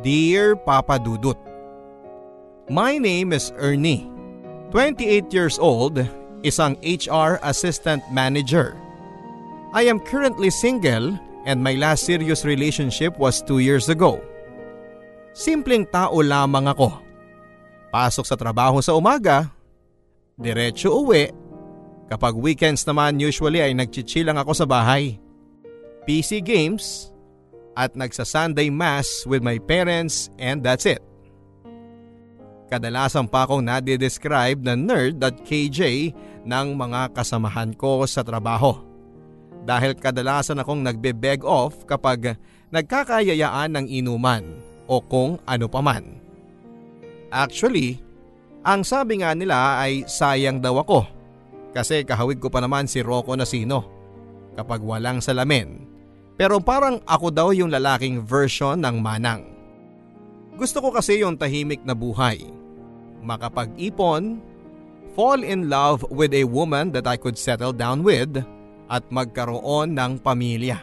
Dear Papa Dudut, my name is Ernie, 28 years old, isang HR assistant manager. I am currently single and my last serious relationship was 2 years ago. Simpleng tao lamang ako. Pasok sa trabaho sa umaga, diretso uwi. Kapag weekends naman usually ay nagchichill lang ako sa bahay. PC games at nagsa-Sunday mass with my parents and that's it. Kadalasan pa akong nadidescribe na nerd at KJ ng mga kasamahan ko sa trabaho. Dahil kadalasan akong nagbe-beg off kapag nagkakayayaan ng inuman o kung ano paman. Actually, ang sabi nga nila ay sayang daw ako kasi kahawig ko pa naman si Rocco Nacino kapag walang salamin. Pero parang ako daw yung lalaking version ng manang. Gusto ko kasi yung tahimik na buhay. Makapag-ipon, fall in love with a woman that I could settle down with at magkaroon ng pamilya.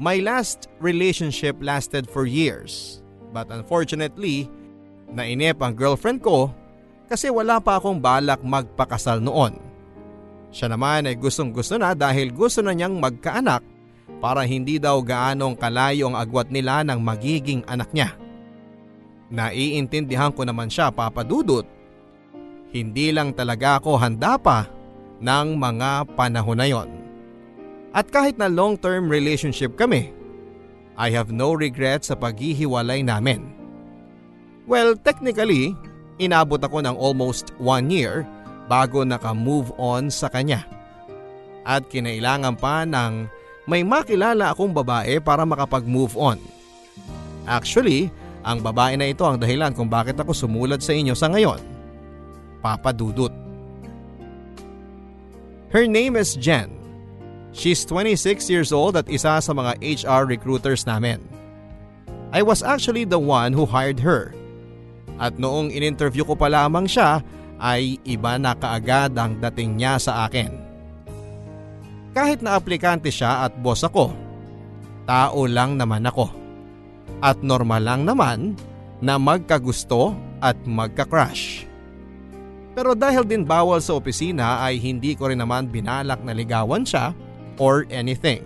My last relationship lasted for years but unfortunately, nainip ang girlfriend ko kasi wala pa akong balak magpakasal noon. Siya naman ay gustong-gusto na dahil gusto na niyang magkaanak para hindi daw gaanong kalayo ang agwat nila ng magiging anak niya. Naiintindihan ko naman siya, Papa Dudut. Hindi lang talaga ako handa pa ng mga panahon na yon. At kahit na long-term relationship kami, I have no regrets sa paghihiwalay namin. Well, technically, inabot ako ng almost 1 year bago naka-move on sa kanya. At kinailangan pa ng may makilala akong babae para makapag-move on. Actually, ang babae na ito ang dahilan kung bakit ako sumulat sa inyo sa ngayon. Papa Dudut. Her name is Jen. She's 26 years old at isa sa mga HR recruiters namin. I was actually the one who hired her. At noong in-interview ko pa lamang siya ay iba na kaagad ang dating niya sa akin. Kahit na aplikante siya at boss ako, tao lang naman ako. At normal lang naman na magkagusto at magka-crush. Pero dahil din bawal sa opisina ay hindi ko rin naman binalak na ligawan siya or anything.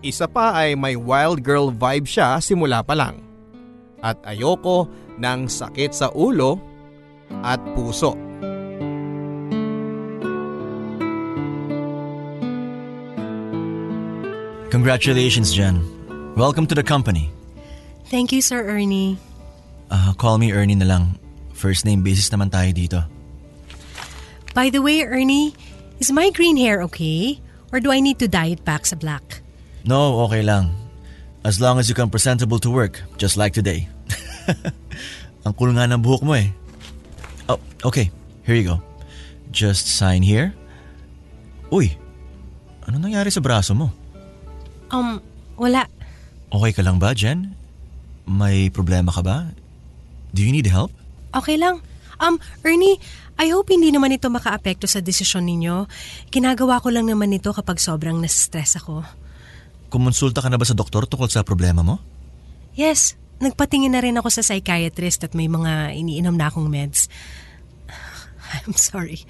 Isa pa ay may wild girl vibe siya simula pa lang. At ayoko ng sakit sa ulo at puso. Congratulations, Jen. Welcome to the company. Thank you, Sir Ernie. Call me Ernie na lang. First name basis naman tayo dito. By the way, Ernie, is my green hair okay? Or do I need to dye it back sa black? No, okay lang. As long as you come presentable to work, just like today. Ang cool nga ng buhok mo eh. Oh, okay. Here you go. Just sign here. Uy, ano nangyari sa braso mo? Wala. Okay ka lang ba, Jen? May problema ka ba? Do you need help? Okay lang. Ernie, I hope hindi naman ito makaapekto sa desisyon ninyo. Ginagawa ko lang naman ito kapag sobrang nasistress ako. Kumonsulta ka na ba sa doktor tungkol sa problema mo? Yes. Nagpatingin na rin ako sa psychiatrist at may mga iniinom na akong meds. I'm sorry.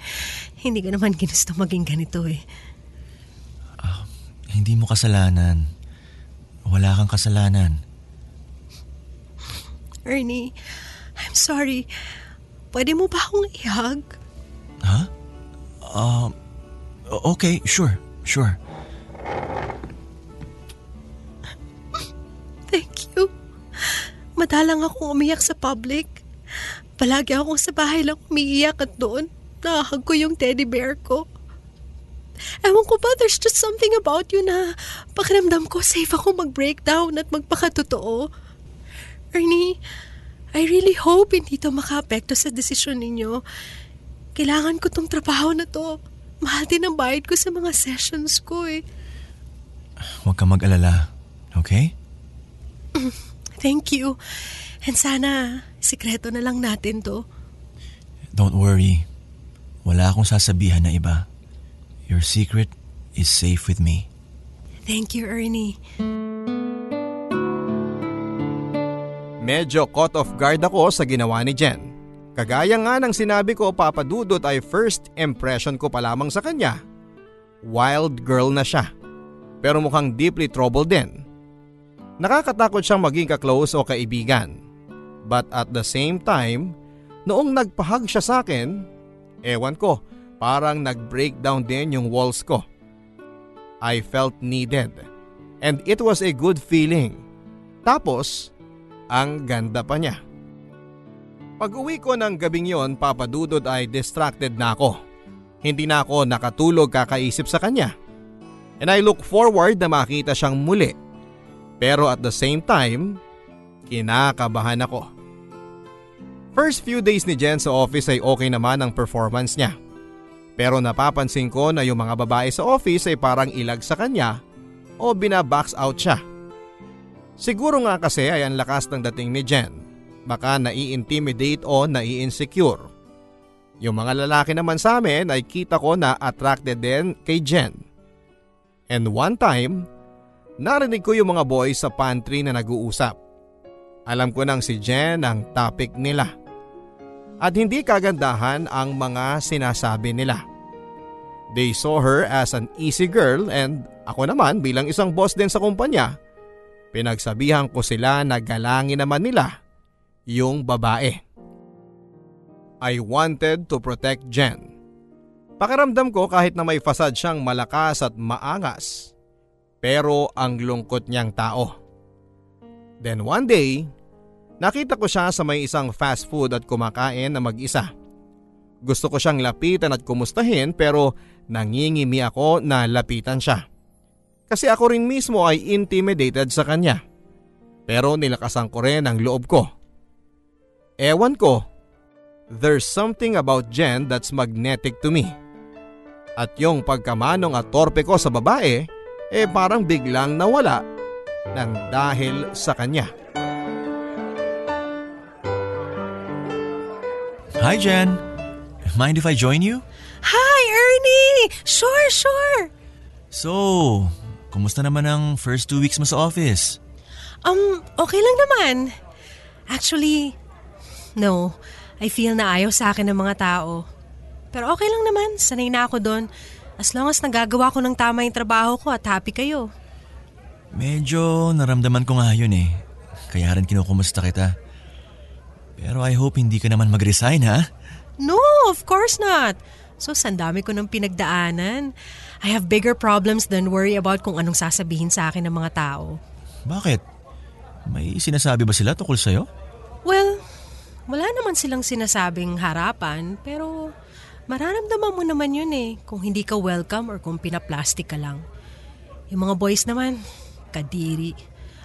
Hindi ko naman ginusto maging ganito eh. Hindi mo kasalanan. Wala kang kasalanan. Ernie, I'm sorry. Pwede mo ba akong i-hug? Huh? Okay, sure. Thank you. Madalang akong umiyak sa public. Palagi akong sa bahay lang umiiyak at doon nahahag ko yung teddy bear ko. Ewan ko ba, there's just something about you na pakiramdam ko safe ako mag-breakdown at magpakatotoo. Ernie, I really hope hindi ito makaapekto sa desisyon ninyo. Kailangan ko tong trabaho na to. Mahal din ang bayad ko sa mga sessions ko eh. Huwag kang mag-alala, okay? Thank you. And sana, sikreto na lang natin to. Don't worry. Wala akong sasabihan na iba. Your secret is safe with me. Thank you, Ernie. Medyo caught off guard ako sa ginawa ni Jen. Kagaya nga ng sinabi ko, Papa Dudut, ay first impression ko pa lamang sa kanya. Wild girl na siya, pero mukhang deeply troubled din. Nakakatakot siyang maging ka-close o kaibigan. But at the same time, noong nagpahag siya sa akin, ewan ko, parang nag-breakdown din yung walls ko. I felt needed and it was a good feeling. Tapos, ang ganda pa niya. Pag-uwi ko ng gabing yon, Papa Dudut, ay distracted na ako. Hindi na ako nakatulog kakaisip sa kanya. And I look forward na makita siyang muli. Pero at the same time, kinakabahan ako. First few days ni Jen sa office ay okay naman ang performance niya. Pero napapansin ko na yung mga babae sa office ay parang ilag sa kanya o binabox out siya. Siguro nga kasi ay ang lakas ng dating ni Jen. Baka nai-intimidate o nai-insecure. Yung mga lalaki naman sa amin ay kita ko na attracted din kay Jen. And one time, narinig ko yung mga boys sa pantry na nag-uusap. Alam ko nang si Jen ang topic nila. At hindi kagandahan ang mga sinasabi nila. They saw her as an easy girl and ako naman bilang isang boss din sa kumpanya, pinagsabihan ko sila na galangin naman nila yung babae. I wanted to protect Jen. Pakiramdam ko kahit na may fasad siyang malakas at maangas, pero ang lungkot niyang tao. Then one day, nakita ko siya sa may isang fast food at kumakain na mag-isa. Gusto ko siyang lapitan at kumustahin pero nangingimi ako na lapitan siya. Kasi ako rin mismo ay intimidated sa kanya. Pero nilakasan ko rin ang loob ko. Ewan ko, there's something about Jen that's magnetic to me. At yung pagkamanong at torpe ko sa babae, parang biglang nawala ng dahil sa kanya. Hi Jen, mind if I join you? Hi Ernie, sure. So, kumusta naman ang first 2 weeks mo sa office? Okay lang naman. Actually, no, I feel na ayaw sa akin ng mga tao. Pero okay lang naman, sanay na ako doon. As long as nagagawa ko ng tama yung trabaho ko at happy kayo. Medyo naramdaman ko nga yun eh. Kaya rin kinukumusta kita. Pero I hope hindi ka naman mag-resign, ha? No, of course not. So, sandami ko ng pinagdaanan. I have bigger problems than worry about kung anong sasabihin sa akin ng mga tao. Bakit? May sinasabi ba sila tungkol sa'yo? Well, wala naman silang sinasabing harapan, pero mararamdaman mo naman yun eh kung hindi ka welcome or kung pinaplastic ka lang. Yung mga boys naman, kadiri.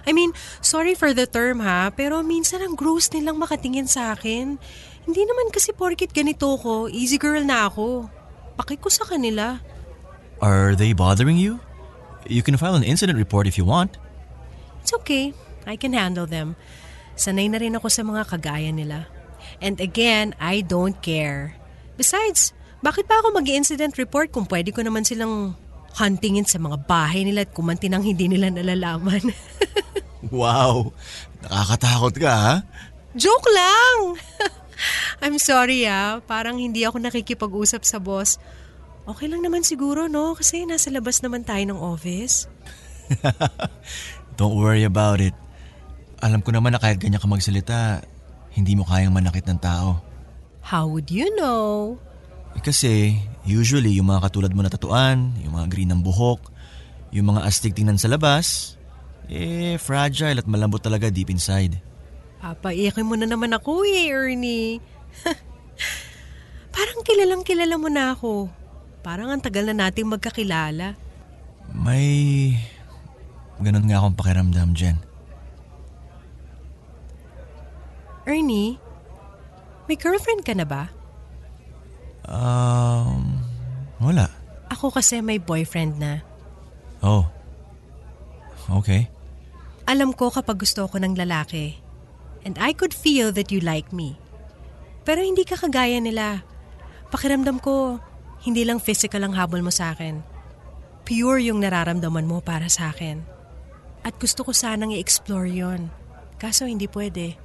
I mean, sorry for the term ha, pero minsan ang gross nilang makatingin sa akin. Hindi naman kasi porkit ganito ko, easy girl na ako. Pakiko sa kanila. Are they bothering you? You can file an incident report if you want. It's okay, I can handle them. Sanay na rin ako sa mga kagaya nila. And again, I don't care. Besides, bakit pa ako mag-incident report kung pwede ko naman silang huntingin sa mga bahay nila at kumanti nang hindi nila nalalaman? Wow, nakakatakot ka ha? Joke lang! I'm sorry ha, parang hindi ako nakikipag-usap sa boss. Okay lang naman siguro no, kasi nasa labas naman tayo ng office. Don't worry about it. Alam ko naman na kahit ganyan ka magsalita, hindi mo kayang manakit ng tao. How would you know? Kasi usually yung mga katulad mo na tatuan, yung mga green ng buhok, yung mga astig tingnan sa labas, fragile at malambot talaga deep inside. Papaiyakin mo na naman ako Ernie. Parang kilalang-kilala mo na ako. Parang ang tagal na nating magkakilala. May ganun nga akong pakiramdam, Jen. Ernie, may girlfriend ka na ba? Wala. Ako kasi may boyfriend na. Oh, okay. Alam ko kapag gusto ko ng lalaki. And I could feel that you like me. Pero hindi ka kagaya nila. Pakiramdam ko, hindi lang physical ang habol mo sa akin. Pure yung nararamdaman mo para sa akin. At gusto ko sanang i-explore yon. Kaso hindi pwede.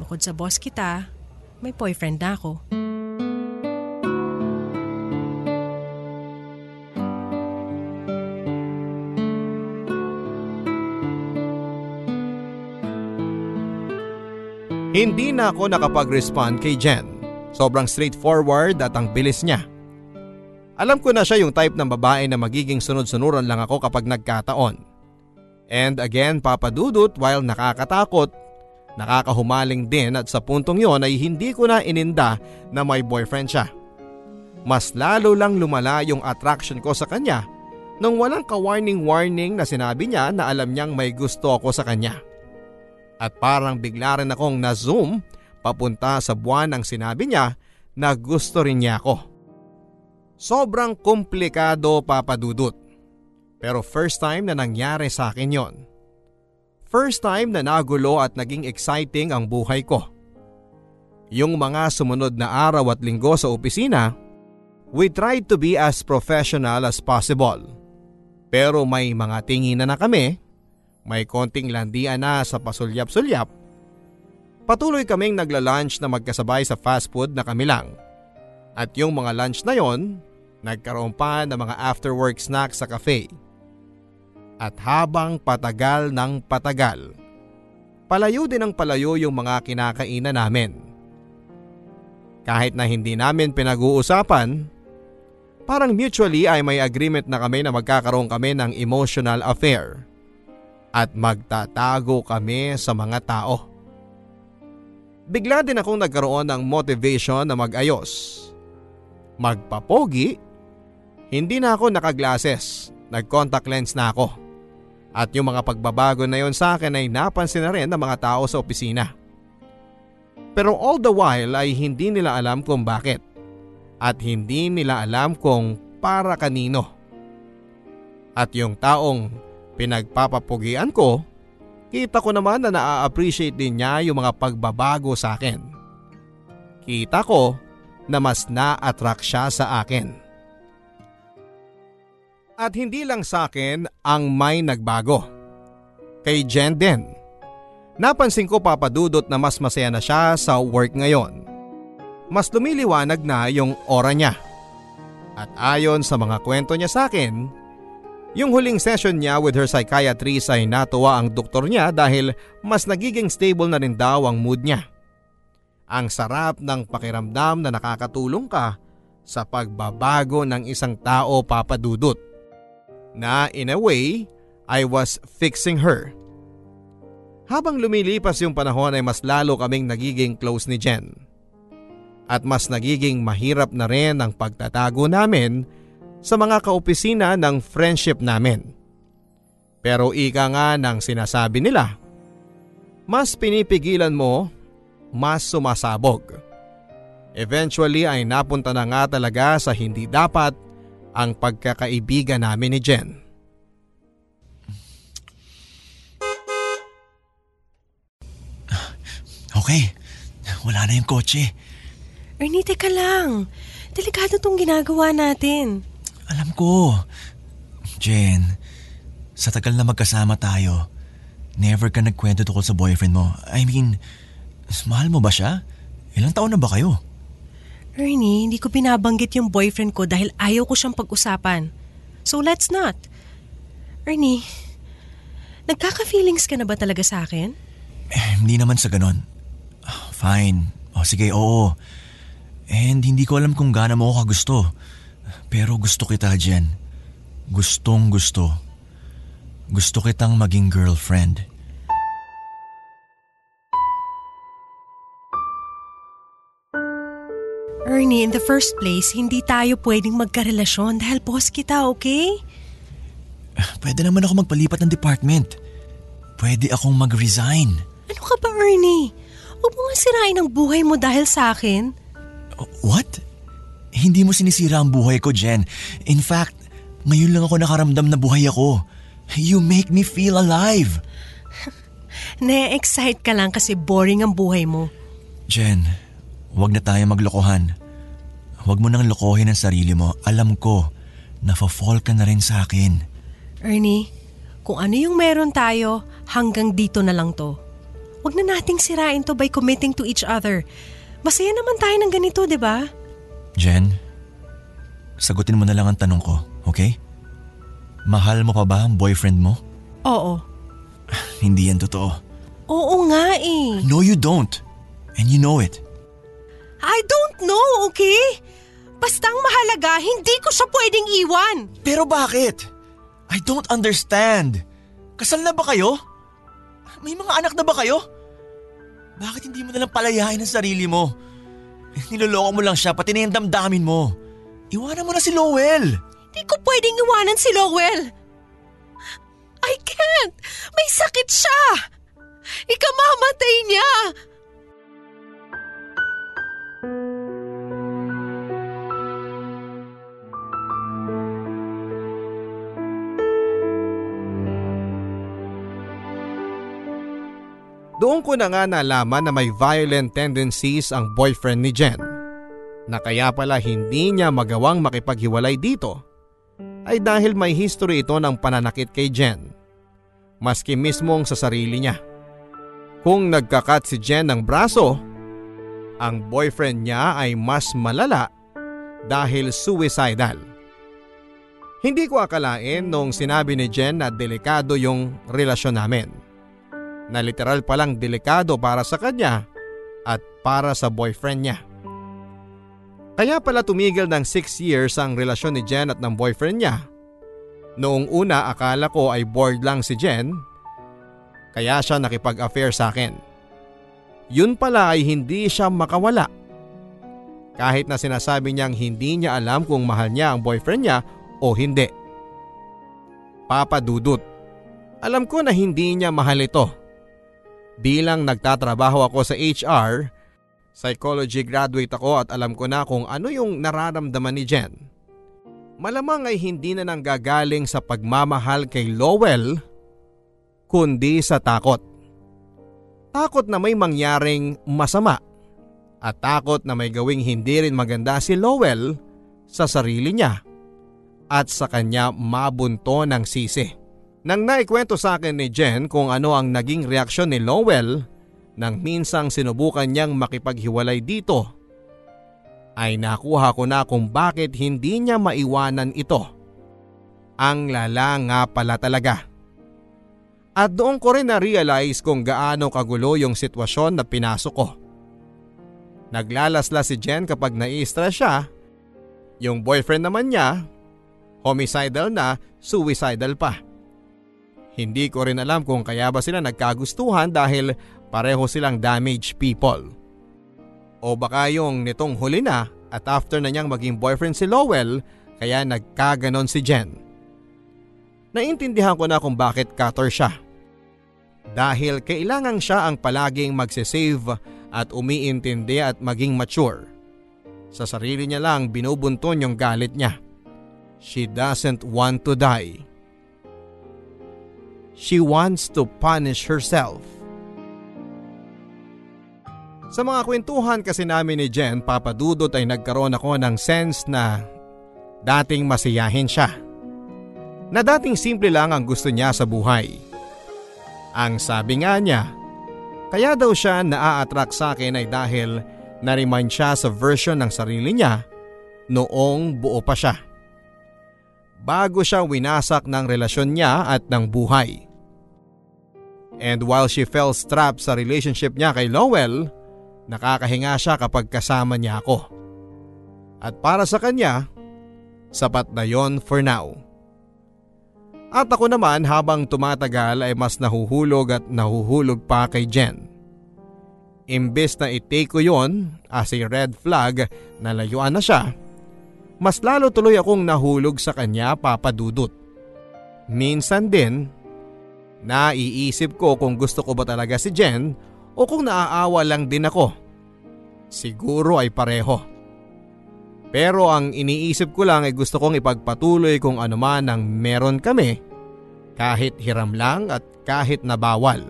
Bukod sa boss kita, may boyfriend na ako. Hindi na ako nakapag-respond kay Jen. Sobrang straightforward at ang bilis niya. Alam ko na siya yung type ng babae na magiging sunod-sunuran lang ako kapag nagkataon. And again, Papa Dudut, while nakakatakot, nakakahumaling din at sa puntong yon ay hindi ko na ininda na may boyfriend siya. Mas lalo lang lumala yung attraction ko sa kanya nang walang ka-warning na sinabi niya na alam niyang may gusto ako sa kanya. At parang bigla rin akong na-zoom papunta sa buwan ang sinabi niya na gusto rin niya ako. Sobrang komplikado, Papa Dudut. Pero first time na nangyari sa akin yon. First time na nagulo at naging exciting ang buhay ko. Yung mga sumunod na araw at linggo sa opisina, we tried to be as professional as possible. Pero may mga tinginan na kami, may konting landian na sa pasulyap-sulyap. Patuloy kaming nagla-lunch na magkasabay sa fast food na kami lang. At yung mga lunch na yon, nagkaroon pa ng mga after-work snacks sa cafe. At habang patagal ng patagal, palayo din ang palayo yung mga kinakainan namin. Kahit na hindi namin pinag-uusapan, parang mutually ay may agreement na kami na magkakaroon kami ng emotional affair at magtatago kami sa mga tao. Bigla din akong nagkaroon ng motivation na mag-ayos, magpapogi. Hindi na ako naka-glasses, nag-contact lens na ako. At yung mga pagbabago na yon sa akin ay napansin na rin ng mga tao sa opisina. Pero all the while ay hindi nila alam kung bakit. At hindi nila alam kung para kanino. At yung taong pinagpapapugian ko, kita ko naman na na-appreciate din niya yung mga pagbabago sa akin. Kita ko na mas na-attract siya sa akin. At hindi lang sa akin ang may nagbago. Kay Jen din. Napansin ko, Papa Dudut, na mas masaya na siya sa work ngayon. Mas lumiliwanag na yung aura niya. At ayon sa mga kwento niya sa akin, yung huling session niya with her psychiatrist ay natuwa ang doktor niya dahil mas nagiging stable na rin daw ang mood niya. Ang sarap ng pakiramdam na nakakatulong ka sa pagbabago ng isang tao, Papa Dudut. Na in a way, I was fixing her. Habang lumilipas yung panahon ay mas lalo kaming nagiging close ni Jen. At mas nagiging mahirap na rin ang pagtatago namin sa mga kaopisina ng friendship namin. Pero ika nga ng sinasabi nila, mas pinipigilan mo, mas sumasabog. Eventually ay napunta na nga talaga sa hindi dapat ang pagkakaibigan namin ni Jen. Okay, wala na yung kotse. Ernie, teka lang. Delikado tong ginagawa natin. Alam ko. Jen, sa tagal na magkasama tayo, never ka nagkwento tungkol sa boyfriend mo. I mean, mahal mo ba siya? Ilang taon na ba kayo? Ernie, hindi ko binabanggit yung boyfriend ko dahil ayaw ko siyang pag-usapan. So let's not. Ernie, nagkaka-feelings ka na ba talaga sa akin? Hindi naman sa ganon. Fine. O sige, oo. And hindi ko alam kung gaano mo ako kagusto. Pero gusto kita, Jen. Gustong gusto. Gusto kitang maging girlfriend. Ernie, in the first place, hindi tayo pwedeng magkarelasyon dahil boss kita, okay? Pwede naman ako magpalipat ng department. Pwede akong mag-resign. Ano ka ba, Ernie? Huwag mo nga sirain ang buhay mo dahil sa akin. What? Hindi mo sinisira ang buhay ko, Jen. In fact, ngayon lang ako nakaramdam na buhay ako. You make me feel alive. Na-excite ka lang kasi boring ang buhay mo. Jen, huwag na tayo maglokohan. Huwag mo nang lokohin ang sarili mo. Alam ko, nafa-fall ka na rin sa akin. Ernie, kung ano yung meron tayo, hanggang dito na lang to. Huwag na nating sirain to by committing to each other. Masaya naman tayo ng ganito, di ba? Jen, sagutin mo na lang ang tanong ko, okay? Mahal mo pa ba ang boyfriend mo? Oo. Hindi yan totoo. Oo nga eh. No, you don't. And you know it. I don't know, okay? Basta ang mahalaga, hindi ko siya pwedeng iwan. Pero bakit? I don't understand. Kasal na ba kayo? May mga anak na ba kayo? Bakit hindi mo nalang palayain ang sarili mo? Niloloko mo lang siya, pati na yung damdamin mo. Iwanan mo na si Lowell. Hindi ko pwedeng iwanan si Lowell. I can't. May sakit siya. Ikamamatay niya. Doon ko na nga nalaman na may violent tendencies ang boyfriend ni Jen, na kaya pala hindi niya magawang makipaghiwalay dito ay dahil may history ito ng pananakit kay Jen, maski mismong sa sarili niya. Kung nagkakat si Jen ng braso, ang boyfriend niya ay mas malala dahil suicidal. Hindi ko akalain nung sinabi ni Jen na delikado yung relasyon namin, na literal palang delikado para sa kanya at para sa boyfriend niya. Kaya pala tumigil ng 6 years ang relasyon ni Jen at ng boyfriend niya. Noong una akala ko ay bored lang si Jen, kaya siya nakipag-affair sa akin. Yun pala ay hindi siya makawala. Kahit na sinasabi niyang hindi niya alam kung mahal niya ang boyfriend niya o hindi. Papa Dudut, alam ko na hindi niya mahal ito. Bilang nagtatrabaho ako sa HR, psychology graduate ako at alam ko na kung ano yung nararamdaman ni Jen. Malamang ay hindi na nanggagaling sa pagmamahal kay Lowell, kundi sa takot. Takot na may mangyaring masama at takot na may gawing hindi rin maganda si Lowell sa sarili niya at sa kanya mabunto ng sisi. Nang naikwento sa akin ni Jen kung ano ang naging reaksyon ni Lowell nang minsang sinubukan niyang makipaghiwalay dito, ay nakuha ko na kung bakit hindi niya maiwanan ito. Ang lala nga pala talaga. At doon ko rin na-realize kung gaano kagulo yung sitwasyon na pinasok ko. Naglalaslas si Jen kapag nai-stress siya. Yung boyfriend naman niya, homicidal na, suicidal pa. Hindi ko rin alam kung kaya ba sila nagkagustuhan dahil pareho silang damaged people. O baka yung nitong huli na at after na niyang maging boyfriend si Lowell kaya nagkaganon si Jen. Naintindihan ko na kung bakit cutter siya. Dahil kailangan siya ang palaging magsisave at umiintindi at maging mature. Sa sarili niya lang binubunton yung galit niya. She doesn't want to die. She wants to punish herself. Sa mga kwentuhan kasi namin ni Jen, Papa Dudut, ay nagkaroon ako ng sense na dating masiyahin siya. Na dating simple lang ang gusto niya sa buhay. Ang sabi nga niya, kaya daw siya naa-attract sa akin ay dahil na-remind siya sa version ng sarili niya noong buo pa siya. Bago siya winasak ng relasyon niya at ng buhay. And while she fell trapped sa relationship niya kay Lowell, nakakahinga siya kapag kasama niya ako. At para sa kanya, sapat na yon for now. At ako naman habang tumatagal ay mas nahuhulog at nahuhulog pa kay Jen. Imbes na i-take ko yon as a red flag na layuan na siya, mas lalo tuloy akong nahulog sa kanya, Papa Dudut. Minsan din, naiisip ko kung gusto ko ba talaga si Jen o kung naaawa lang din ako. Siguro ay pareho. Pero ang iniisip ko lang ay gusto kong ipagpatuloy kung ano man ang meron kami, kahit hiram lang at kahit nabawal.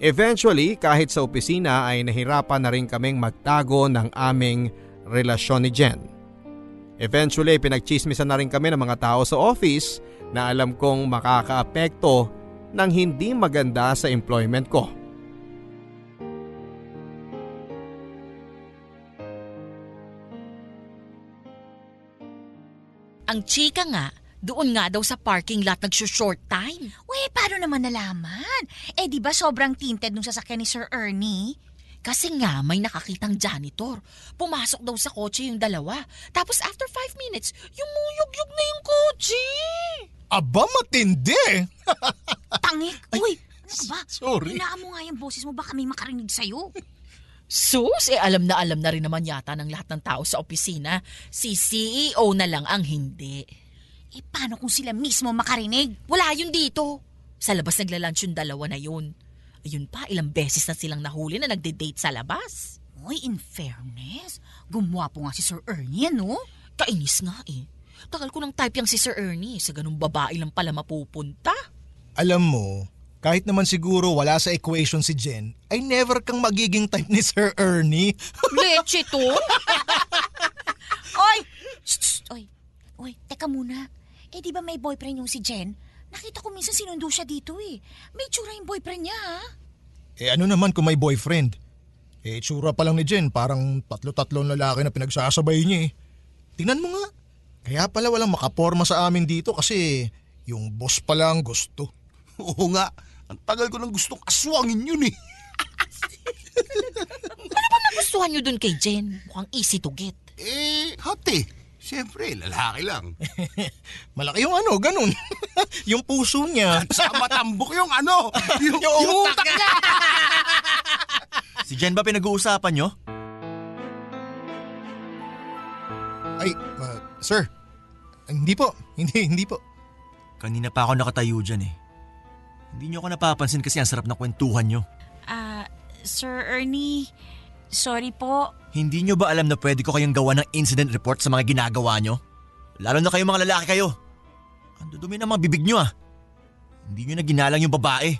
Eventually, kahit sa opisina ay nahirapan na rin kaming magtago ng aming relasyon ni Jen. Eventually, pinagchismisan na rin kami ng mga tao sa office na alam kong makakaapekto ng hindi maganda sa employment ko. Ang chika nga, doon nga daw sa parking lot nagsushort time. Uy, paano naman nalaman? Eh di ba sobrang tinted nung sasakyan ni Sir Ernie? Kasi nga may nakakitang janitor. Pumasok daw sa kotse yung dalawa. Tapos after 5 minutes, yumuyog-yog na yung kotse. Aba, matindi! Tangik! Uy, ano ba? Sorry. Hinaan mo nga yung boses mo, baka may makarinig sa'yo. Sus, eh alam na rin naman yata ng lahat ng tao sa opisina. Si CEO na lang ang hindi. Eh paano kung sila mismo makarinig? Wala yun dito. Sa labas naglalunch yung dalawa na yun. Ayun pa, ilang beses na silang nahuli na nagde-date sa labas. Uy, in fairness, gumwapo nga si Sir Ernie, ano? Kainis nga eh. Takal ko ng type yang si Sir Ernie. Sa ganung babae lang pala mapupunta. Alam mo, kahit naman siguro wala sa equation si Jen, ay never kang magiging type ni Sir Ernie. Leche to? Oy! Shh! Oy, teka muna. Eh di ba may boyfriend yung si Jen? Nakita ko minsan sinundo siya dito eh. May tsura yung boyfriend niya ha? Eh ano naman kung may boyfriend? Eh tsura pa lang ni Jen, parang tatlo-tatlong lalaki na pinagsasabay niya eh. Tingnan mo nga. Kaya pala walang makaporma sa amin dito kasi yung boss pala ang gusto. Oo nga. Ang tagal ko nang gustong aswangin yun eh. Ano ba nagustuhan nyo dun kay Jen? Mukhang easy to get. Eh, hati. Siyempre, lalaki lang. Malaki yung ano, ganun. Yung puso niya. At sa matambok yung ano. Yung utak niya. Si Jen ba pinag-uusapan nyo? Ay, sir. Hindi po. Hindi po. Kanina pa ako nakatayo dyan eh. Hindi nyo ako napapansin kasi ang sarap na kwentuhan nyo. Sir Ernie, sorry po. Hindi nyo ba alam na pwede ko kayong gawa ng incident report sa mga ginagawa nyo? Lalo na kayo mga lalaki kayo. Ang dudumi na mga bibig nyo ah. Hindi nyo na ginalang yung babae.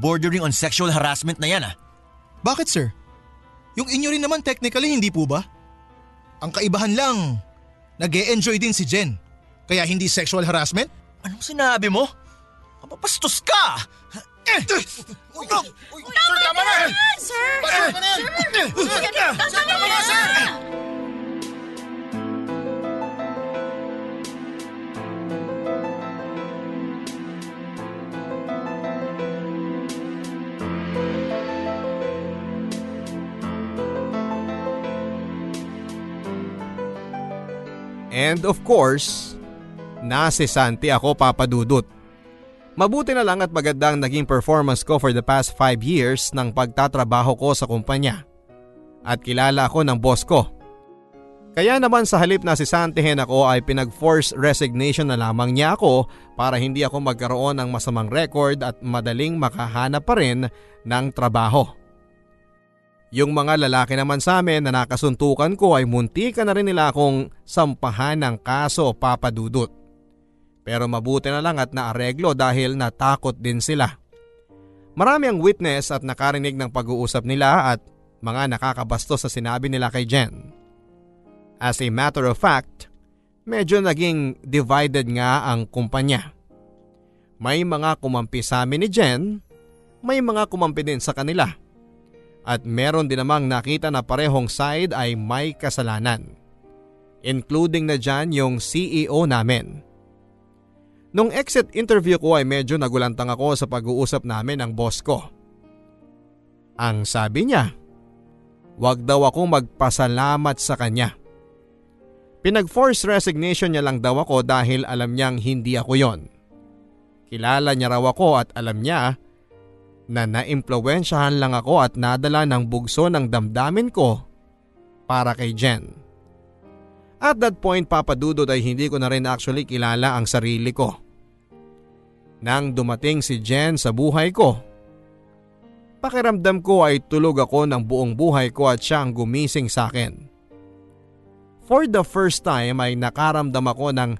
Bordering on sexual harassment na yan ah. Bakit sir? Yung inyo rin naman technically hindi po ba? Ang kaibahan lang, nag-e-enjoy din si Jen. Kaya hindi sexual harassment? Anong sinabi mo? Mapastos ka! Sir, tama na! Sir! Tama na, sir! And of course, nasesante ako, Papa Dudut. Mabuti na lang at magandang naging performance ko for the past 5 years ng pagtatrabaho ko sa kumpanya. At kilala ako ng boss ko. Kaya naman sa halip na sisantihin ako ay pinag-force resignation na lamang niya ako para hindi ako magkaroon ng masamang record at madaling makahanap pa rin ng trabaho. Yung mga lalaki naman sa amin na nakasuntukan ko ay muntikan na rin nila akong sampahan ng kaso, Papa Dudut. Pero mabuti na lang at naareglo dahil natakot din sila. Marami ang witness at nakarinig ng pag-uusap nila at mga nakakabastos sa sinabi nila kay Jen. As a matter of fact, medyo naging divided nga ang kumpanya. May mga kumampi sa amin ni Jen, may mga kumampi din sa kanila. At meron din namang nakita na parehong side ay may kasalanan. Including na dyan yung CEO namin. Nung exit interview ko ay medyo nagulantang ako sa pag-uusap namin ng boss ko. Ang sabi niya, wag daw akong magpasalamat sa kanya. Pinag-force resignation niya lang daw ako dahil alam niyang hindi ako yon. Kilala niya raw ako at alam niya na naimpluwensyahan lang ako at nadala ng bugso ng damdamin ko para kay Jen. At that point, Papa Dudut, ay hindi ko na rin actually kilala ang sarili ko. Nang dumating si Jen sa buhay ko, pakiramdam ko ay tulog ako ng buong buhay ko at siya ang gumising sa akin. For the first time ay nakaramdam ako ng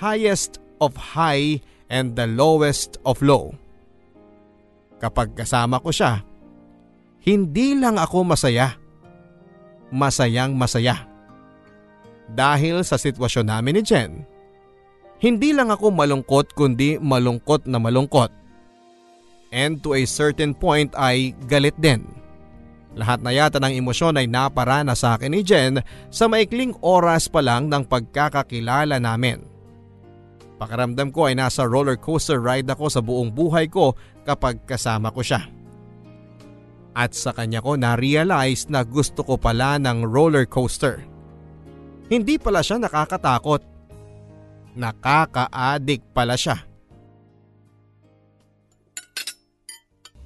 highest of high and the lowest of low. Kapag kasama ko siya, hindi lang ako masaya. Masayang masaya. Dahil sa sitwasyon namin ni Jen, hindi lang ako malungkot kundi malungkot na malungkot. And to a certain point ay galit din. Lahat na yata ng emosyon ay naparana sa akin ni Jen sa maikling oras pa lang ng pagkakakilala namin. Pakiramdam ko ay nasa roller coaster ride ako sa buong buhay ko kapag kasama ko siya. At sa kanya ko na-realize na gusto ko pala ng roller coaster. Hindi pala siya nakakatakot. Nakaka-addict pala siya.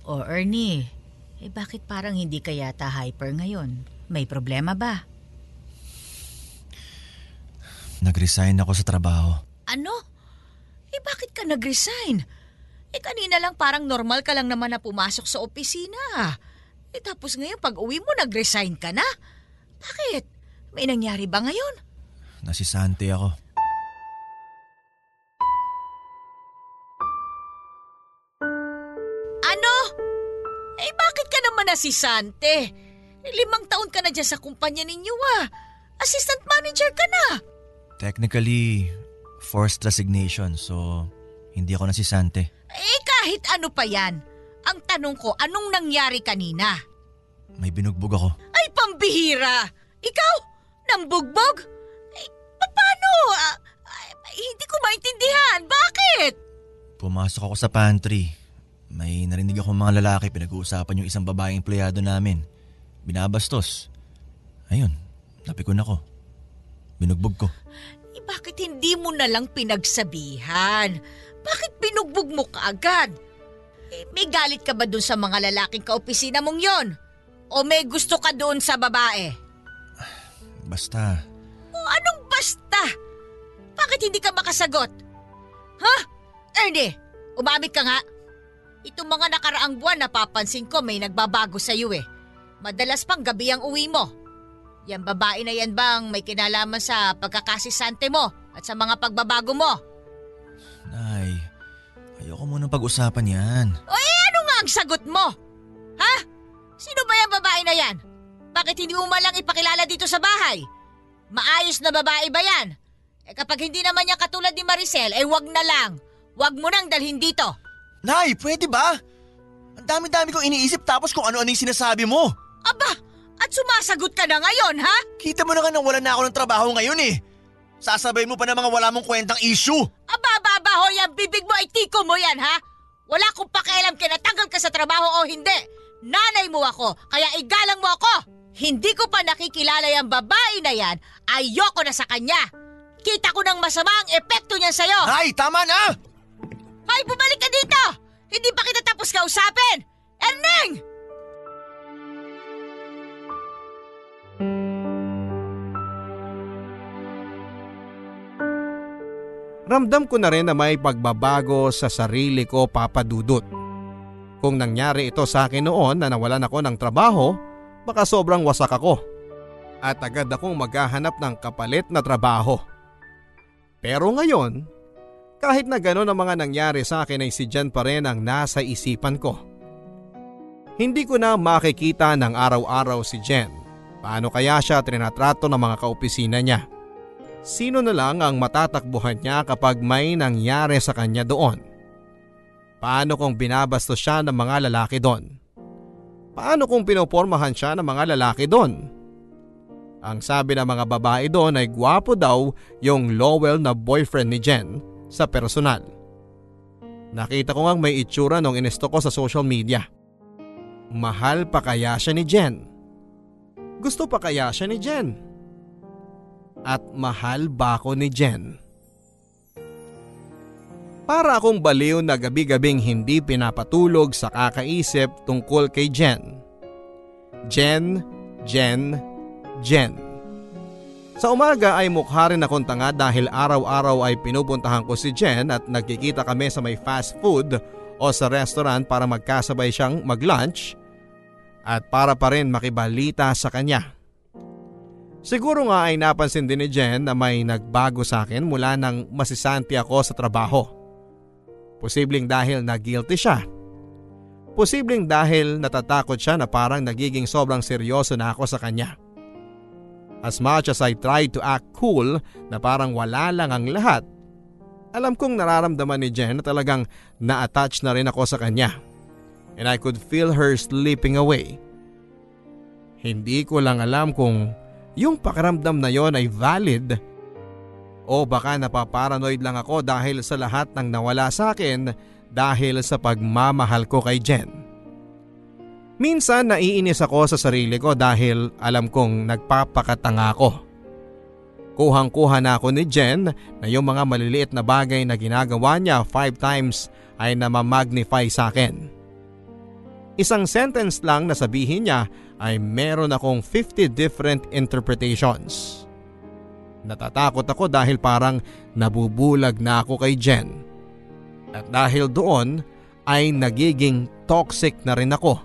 O Ernie, bakit parang hindi ka yata hyper ngayon? May problema ba? Nag-resign ako sa trabaho. Ano? Bakit ka nag-resign? Kanina lang parang normal ka lang naman na pumasok sa opisina. Tapos ngayon pag uwi mo nag-resign ka na? Bakit? May nangyari ba ngayon? Nasisante ako. Bakit ka naman asistante? 5 taon ka na dyan sa kumpanya ninyo ah. Assistant manager ka na. Technically, forced resignation so hindi ako nasistante. Kahit ano pa yan. Ang tanong ko, anong nangyari kanina? May binugbog ako. Ay, pambihira! Ikaw? Nambugbog? Paano? Hindi ko maintindihan. Bakit? Pumasok ako sa pantry. May narinig akong mga lalaki pinag-uusapan yung isang babaeng empleyado namin. Binabastos. Ayun, napikon ako. Binugbog ko. Bakit hindi mo na lang pinagsabihan? Bakit binugbog mo kaagad? May galit ka ba dun sa mga lalaking kaopisina mong yon? O may gusto ka doon sa babae? Basta. O anong basta? Bakit hindi ka makasagot? Ha? Ernie, umamit ka nga. Itong mga nakaraang buwan napapansin ko may nagbabago sa iyo eh. Madalas pang gabi ang uwi mo. Yang babae na yan bang may kinalaman sa pagkakasisante mo at sa mga pagbabago mo? Nay, ayoko munang pag-usapan yan. O ano nga ang sagot mo? Ha? Sino ba yung babae na yan? Bakit hindi mo malang ipakilala dito sa bahay? Maayos na babae ba yan? Kapag hindi naman niya katulad ni Maricel, wag na lang. Wag mo nang dalhin dito. Nay, pwede ba? Ang dami-dami kong iniisip tapos kung ano-ano yung sinasabi mo. Aba, at sumasagot ka na ngayon, ha? Kita mo na nga nang wala na ako ng trabaho ngayon eh. Sasabayin mo pa ng mga wala mong kwentang issue. Aba, hoy, ang bibig mo, itiko mo yan, ha? Wala kong pakialam kinatanggal ka sa trabaho o hindi. Nanay mo ako, kaya igalang mo ako. Hindi ko pa nakikilala yung babae na yan. Ayoko na sa kanya. Kita ko ng masama ang epekto niyan sa'yo. Ay, tama na! Ay, bumalik ka dito! Hindi pa kita tapos kausapin! Erneng! Ramdam ko na rin na may pagbabago sa sarili ko, Papa Dudut. Kung nangyari ito sa akin noon na nawalan ako ng trabaho, baka sobrang wasak ako. At agad akong maghahanap ng kapalit na trabaho. Pero ngayon, kahit na gano'n ang mga nangyari sa akin ay si Jan pa rin ang nasa isipan ko. Hindi ko na makikita ng araw-araw si Jan. Paano kaya siya trinatrato ng mga kaopisina niya? Sino na lang ang matatakbuhan niya kapag may nangyari sa kanya doon? Paano kung binabastos siya ng mga lalaki doon? Paano kung pinopormahan siya ng mga lalaki doon? Ang sabi ng mga babae doon ay gwapo daw yung Lowell na boyfriend ni Jan. Sa personal. Nakita ko ngang may itsura nung inesto ko sa social media. Mahal pa kaya siya ni Jen? Gusto pa kaya siya ni Jen? At mahal ba ako ni Jen? Para akong baliw na gabi-gabing hindi pinapatulog sa kakaisip tungkol kay Jen. Jen. Sa umaga ay mukha rin akong tanga dahil araw-araw ay pinupuntahan ko si Jen at nagkikita kami sa may fast food o sa restaurant para magkasabay siyang mag-lunch at para pa rin makibalita sa kanya. Siguro nga ay napansin din ni Jen na may nagbago sa akin mula nang masisanti ako sa trabaho. Posibleng dahil na-guilty siya. Posibleng dahil natatakot siya na parang nagiging sobrang seryoso na ako sa kanya. As much as I tried to act cool na parang wala lang ang lahat, alam kong nararamdaman ni Jen na talagang na-attach na rin ako sa kanya. And I could feel her slipping away. Hindi ko lang alam kung yung pakiramdam na yon ay valid O baka napaparanoid lang ako dahil sa lahat ng nawala sa akin dahil sa pagmamahal ko kay Jen. Minsan naiinis ako sa sarili ko dahil alam kong nagpapakatanga ko. Kuhang-kuha na ako ni Jen na yung mga maliliit na bagay na ginagawa niya 5 times ay namamagnify sa akin. Isang sentence lang na sabihin niya ay meron akong 50 different interpretations. Natatakot ako dahil parang nabubulag na ako kay Jen. At dahil doon ay nagiging toxic na rin ako.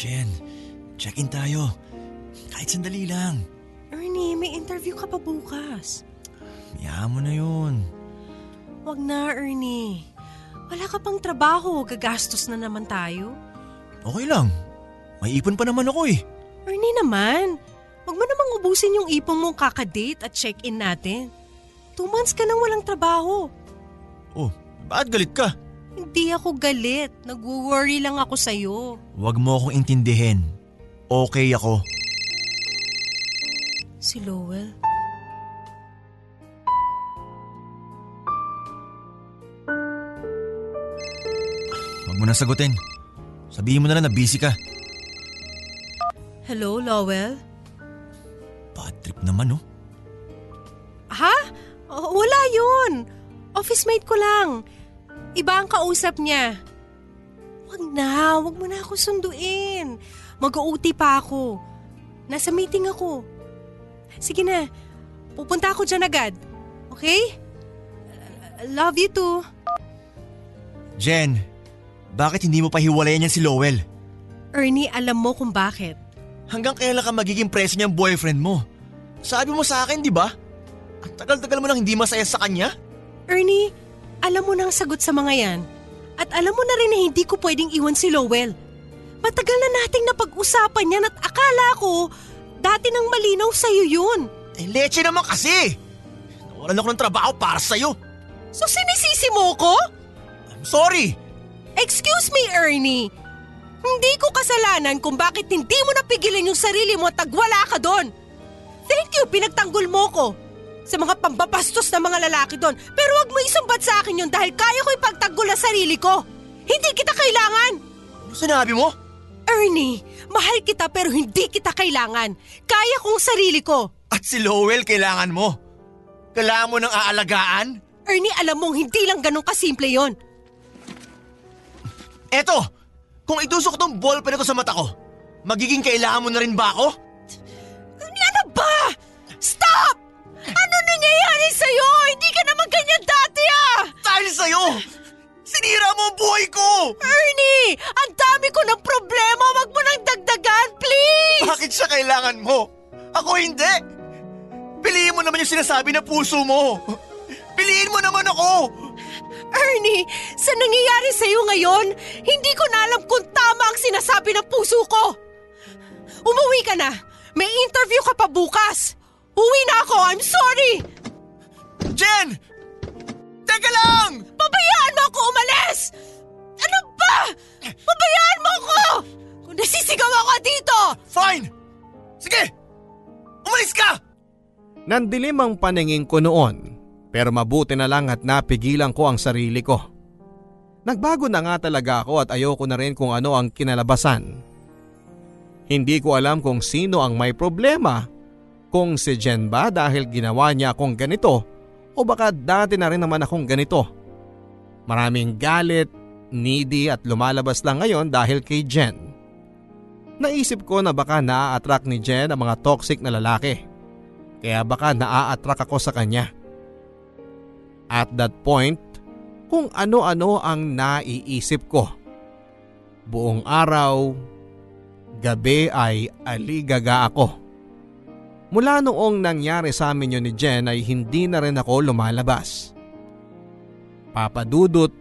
Jen, check-in tayo. Kahit sandali lang. Ernie, may interview ka pa bukas. Iyahan mo na yun. Wag na, Ernie. Wala ka pang trabaho, gagastos na naman tayo. Okay lang. May ipon pa naman ako eh. Ernie naman, wag mo namang ubusin yung ipon mong kakadate at check-in natin. 2 months ka nang walang trabaho. Oh, ba't galit ka? Hindi ako galit. Nag-worry lang ako sa'yo. Wag mo akong intindihin. Okay ako. Si Lowell. Wag mo na sagutin. Sabihin mo na lang na busy ka. Hello, Lowell? Bad trip naman, oh. Ha? Wala yun. Office mate ko lang. Iba ang kausap niya. Wag mo na ako sunduin. Mag-OT pa ako. Nasa meeting ako. Sige na, pupunta ako dyan agad. Okay? Love you too. Jen, bakit hindi mo pahiwalayan yan si Lowell? Ernie, alam mo kung bakit. Hanggang kailan ka magiging preso niyang boyfriend mo? Sabi mo sa akin, di ba? Ang tagal-tagal mo nang hindi masaya sa kanya? Ernie, alam mo na ang sagot sa mga yan. At alam mo na rin na hindi ko pwedeng iwan si Lowell. Matagal na nating napag-usapan yan at akala ko dati nang malinaw sa'yo yun. Eh, leche naman kasi. Nawalan ako ng trabaho para sa'yo. So sinisisi mo ko? I'm sorry. Excuse me, Ernie. Hindi ko kasalanan kung bakit hindi mo napigilan yung sarili mo at nagwala ka doon. Thank you, pinagtanggol mo ko sa mga pambabastos na mga lalaki doon. Pero wag mo isumbat sa akin yun dahil kaya ko ipagtanggol ang sarili ko. Hindi kita kailangan. Ano sinabi mo? Ernie, mahal kita pero hindi kita kailangan. Kaya kong sarili ko. At si Lowell kailangan mo? Kailangan mo ng aalagaan? Ernie, alam mong hindi lang ganun kasimple yun. Eto! Kung itusok tong ballpen na to sa mata ko, magiging kailangan mo na rin ba ako? Ano ba? Stop! Ano nangyayari sa'yo? Hindi ka naman ganyan dati ah! Dahil sa'yo, sinira mo ang buhay ko! Ernie, ang dami ko ng problema, wag mo nang dagdagan, please! Bakit siya kailangan mo? Ako hindi! Piliin mo naman yung sinasabi na puso mo! Piliin mo naman ako! Ernie, sa nangyayari sa'yo ngayon, hindi ko na alam kung tama ang sinasabi ng puso ko. Umuwi ka na. May interview ka pa bukas. Uwi na ako. I'm sorry. Jen! Teka lang! Pabayaan mo ako umalis! Ano ba? Pabayaan mo ako! Kung nasisigaw ako dito! Fine! Sige! Umalis ka! Nandilim ang paningin ko noon. Pero mabuti na lang at napigilan ko ang sarili ko. Nagbago na nga talaga ako at ayoko na rin kung ano ang kinalabasan. Hindi ko alam kung sino ang may problema. Kung si Jen ba dahil ginawa niya akong ganito o baka dati na rin naman akong ganito. Maraming galit, needy at lumalabas lang ngayon dahil kay Jen. Naisip ko na baka naa-attract ni Jen ang mga toxic na lalaki. Kaya baka naa-attract ako sa kanya. At that point, kung ano-ano ang naiisip ko. Buong araw, gabi ay aligaga ako. Mula noong nangyari sa amin yun ni Jen ay hindi na rin ako lumalabas. Papa Dudut,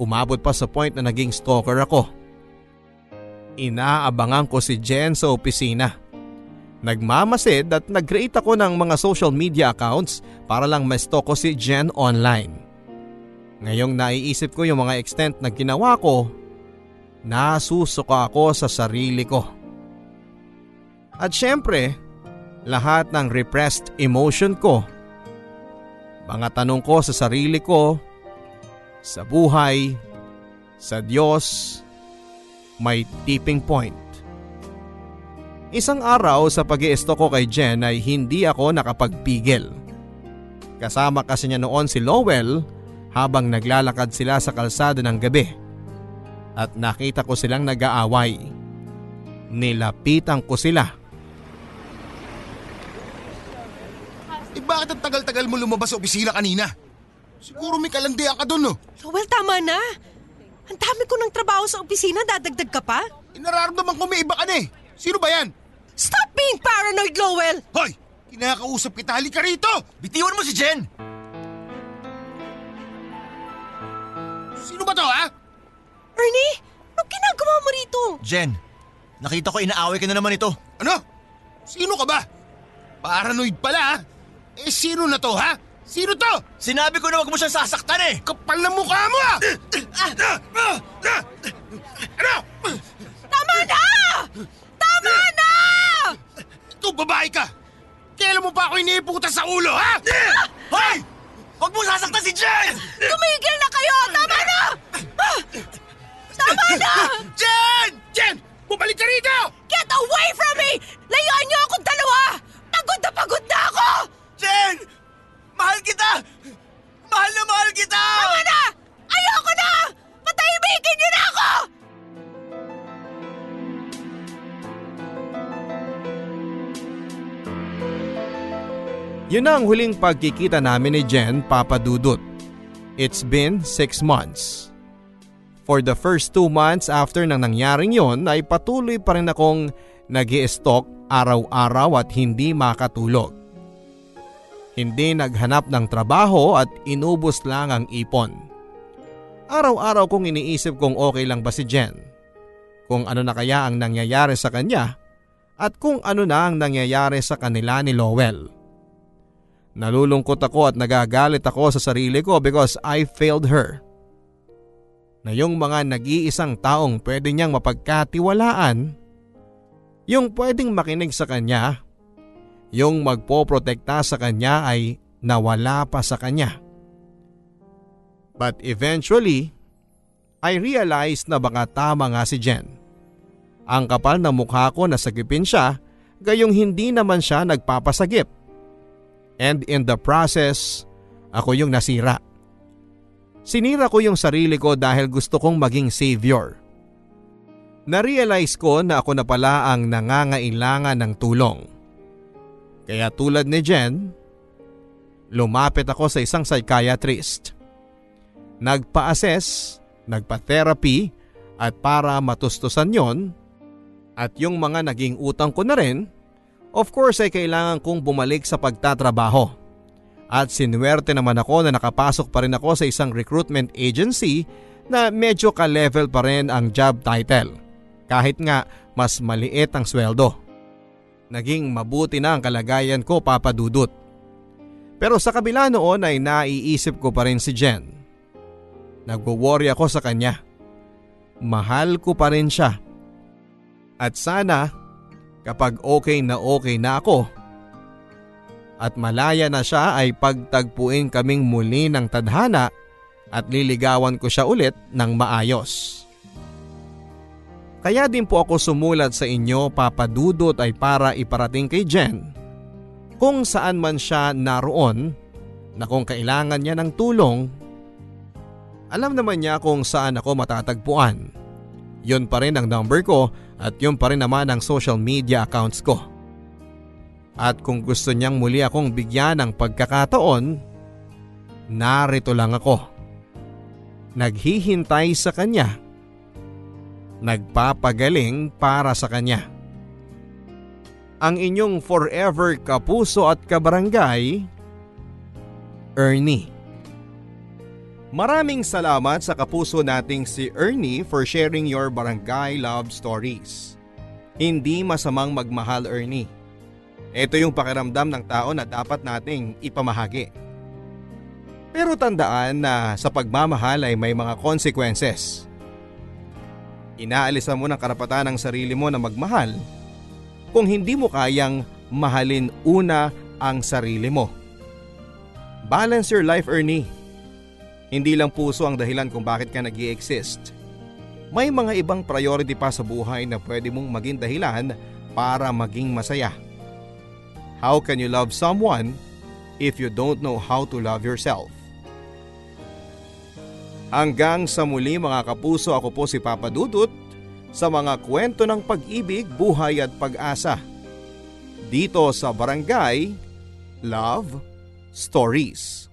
umabot pa sa point na naging stalker ako. Inaabangan ko si Jen sa opisina. Nagmamasid at nag-create ako ng mga social media accounts para lang ma-stalk ko si Jen online. Ngayong naiisip ko yung mga extent na ginawa ko, nasusuka ako sa sarili ko. At syempre, lahat ng repressed emotion ko. Mga tanong ko sa sarili ko, sa buhay, sa Diyos, may tipping point. Isang araw sa pag-i-esto ko kay Jen ay hindi ako nakapagpigil. Kasama kasi niya noon si Lowell habang naglalakad sila sa kalsada ng gabi. At nakita ko silang nag-aaway. Nilapitan ko sila. Bakit ang tagal-tagal mo lumabas sa opisina kanina? Siguro may kalandian ka doon, no? Lowell, tama na. Ang dami ko ng trabaho sa opisina, dadagdag ka pa? Nararamdaman ko may iba ka na eh. Sino ba yan? Stop being paranoid, Lowell! Hoy! Kinakausap kita, halika rito! Bitiwan mo si Jen! Sino ba to, ha? Ernie, anong ginagawa mo rito? Jen, nakita ko inaaway ka na naman ito. Ano? Sino ka ba? Paranoid pala, ha? Eh, sino na to, ha? Sino to? Sinabi ko na wag mo siyang sasaktan eh! Kapal na mukha mo, ha! Ano? Tama na! Tama na! Ikaw, babae ka! Kailan mo pa ako iniiputa sa ulo, ha? Hoy! Wag mo sasaktan si Jen! Tumigil na kayo! Tama na! Tama na! Jen! Jen! Bumalik ka rito! Get away from me! Layuan niyo akong dalawa! Pagod na ako! Jen! Mahal kita! Mahal na mahal kita! Tama na! Ayoko na! Patahimikin niyo na ako! Yun na ang huling pagkikita namin ni Jen, Papa Dudut. It's been 6 months. For the first 2 months after nang nangyaring yon ay patuloy pa rin akong nag-i-stalk araw-araw at hindi makatulog. Hindi naghanap ng trabaho at inubos lang ang ipon. Araw-araw kong iniisip kung okay lang ba si Jen, kung ano na kaya ang nangyayari sa kanya at kung ano na ang nangyayari sa kanila ni Lowell. Nalulungkot ako at nagagalit ako sa sarili ko because I failed her. Na yung mga nag-iisang taong pwede niyang mapagkatiwalaan, yung pwedeng makinig sa kanya, yung magpoprotekta sa kanya ay nawala pa sa kanya. But eventually, I realized na baka tama nga si Jen. Ang kapal na mukha ko nasagipin siya, gayong hindi naman siya nagpapasagip. And in the process, ako yung nasira. Sinira ko yung sarili ko dahil gusto kong maging savior. Na-realize ko na ako na pala ang nangangailangan ng tulong. Kaya tulad ni Jen, lumapit ako sa isang psychiatrist. Nagpa-assess, nagpa-therapy at para matustusan yon at yung mga naging utang ko na rin, of course ay kailangan kong bumalik sa pagtatrabaho. At sinuwerte naman ako na nakapasok pa rin ako sa isang recruitment agency na medyo ka-level pa rin ang job title. Kahit nga mas maliit ang sweldo. Naging mabuti na ang kalagayan ko, Papa Dudut. Pero sa kabila noon ay naiisip ko pa rin si Jen. Nagwo-worry ako sa kanya. Mahal ko pa rin siya. At sana kapag okay na ako at malaya na siya ay pagtagpuin kaming muli ng tadhana at liligawan ko siya ulit ng maayos. Kaya din po ako sumulat sa inyo, Papa Dudut, ay para iparating kay Jen kung saan man siya naroon na kung kailangan niya ng tulong, alam naman niya kung saan ako matatagpuan. Yun pa rin ang number ko at yun pa rin naman ang social media accounts ko. At kung gusto niyang muli akong bigyan ng pagkakataon, narito lang ako. Naghihintay sa kanya. Nagpapagaling para sa kanya. Ang inyong forever kapuso at kabarangay, Ernie. Maraming salamat sa kapuso nating si Ernie for sharing your barangay love stories. Hindi masamang magmahal, Ernie. Ito yung pakiramdam ng tao na dapat nating ipamahagi. Pero tandaan na sa pagmamahal ay may mga consequences. Inaalisan mo ng karapatan ng sarili mo na magmahal kung hindi mo kayang mahalin una ang sarili mo. Balance your life, Ernie. Hindi lang puso ang dahilan kung bakit ka nag-i-exist. May mga ibang priority pa sa buhay na pwede mong maging dahilan para maging masaya. How can you love someone if you don't know how to love yourself? Hanggang sa muli mga kapuso, ako po si Papa Dudut sa mga kwento ng pag-ibig, buhay at pag-asa. Dito sa Barangay Love Stories.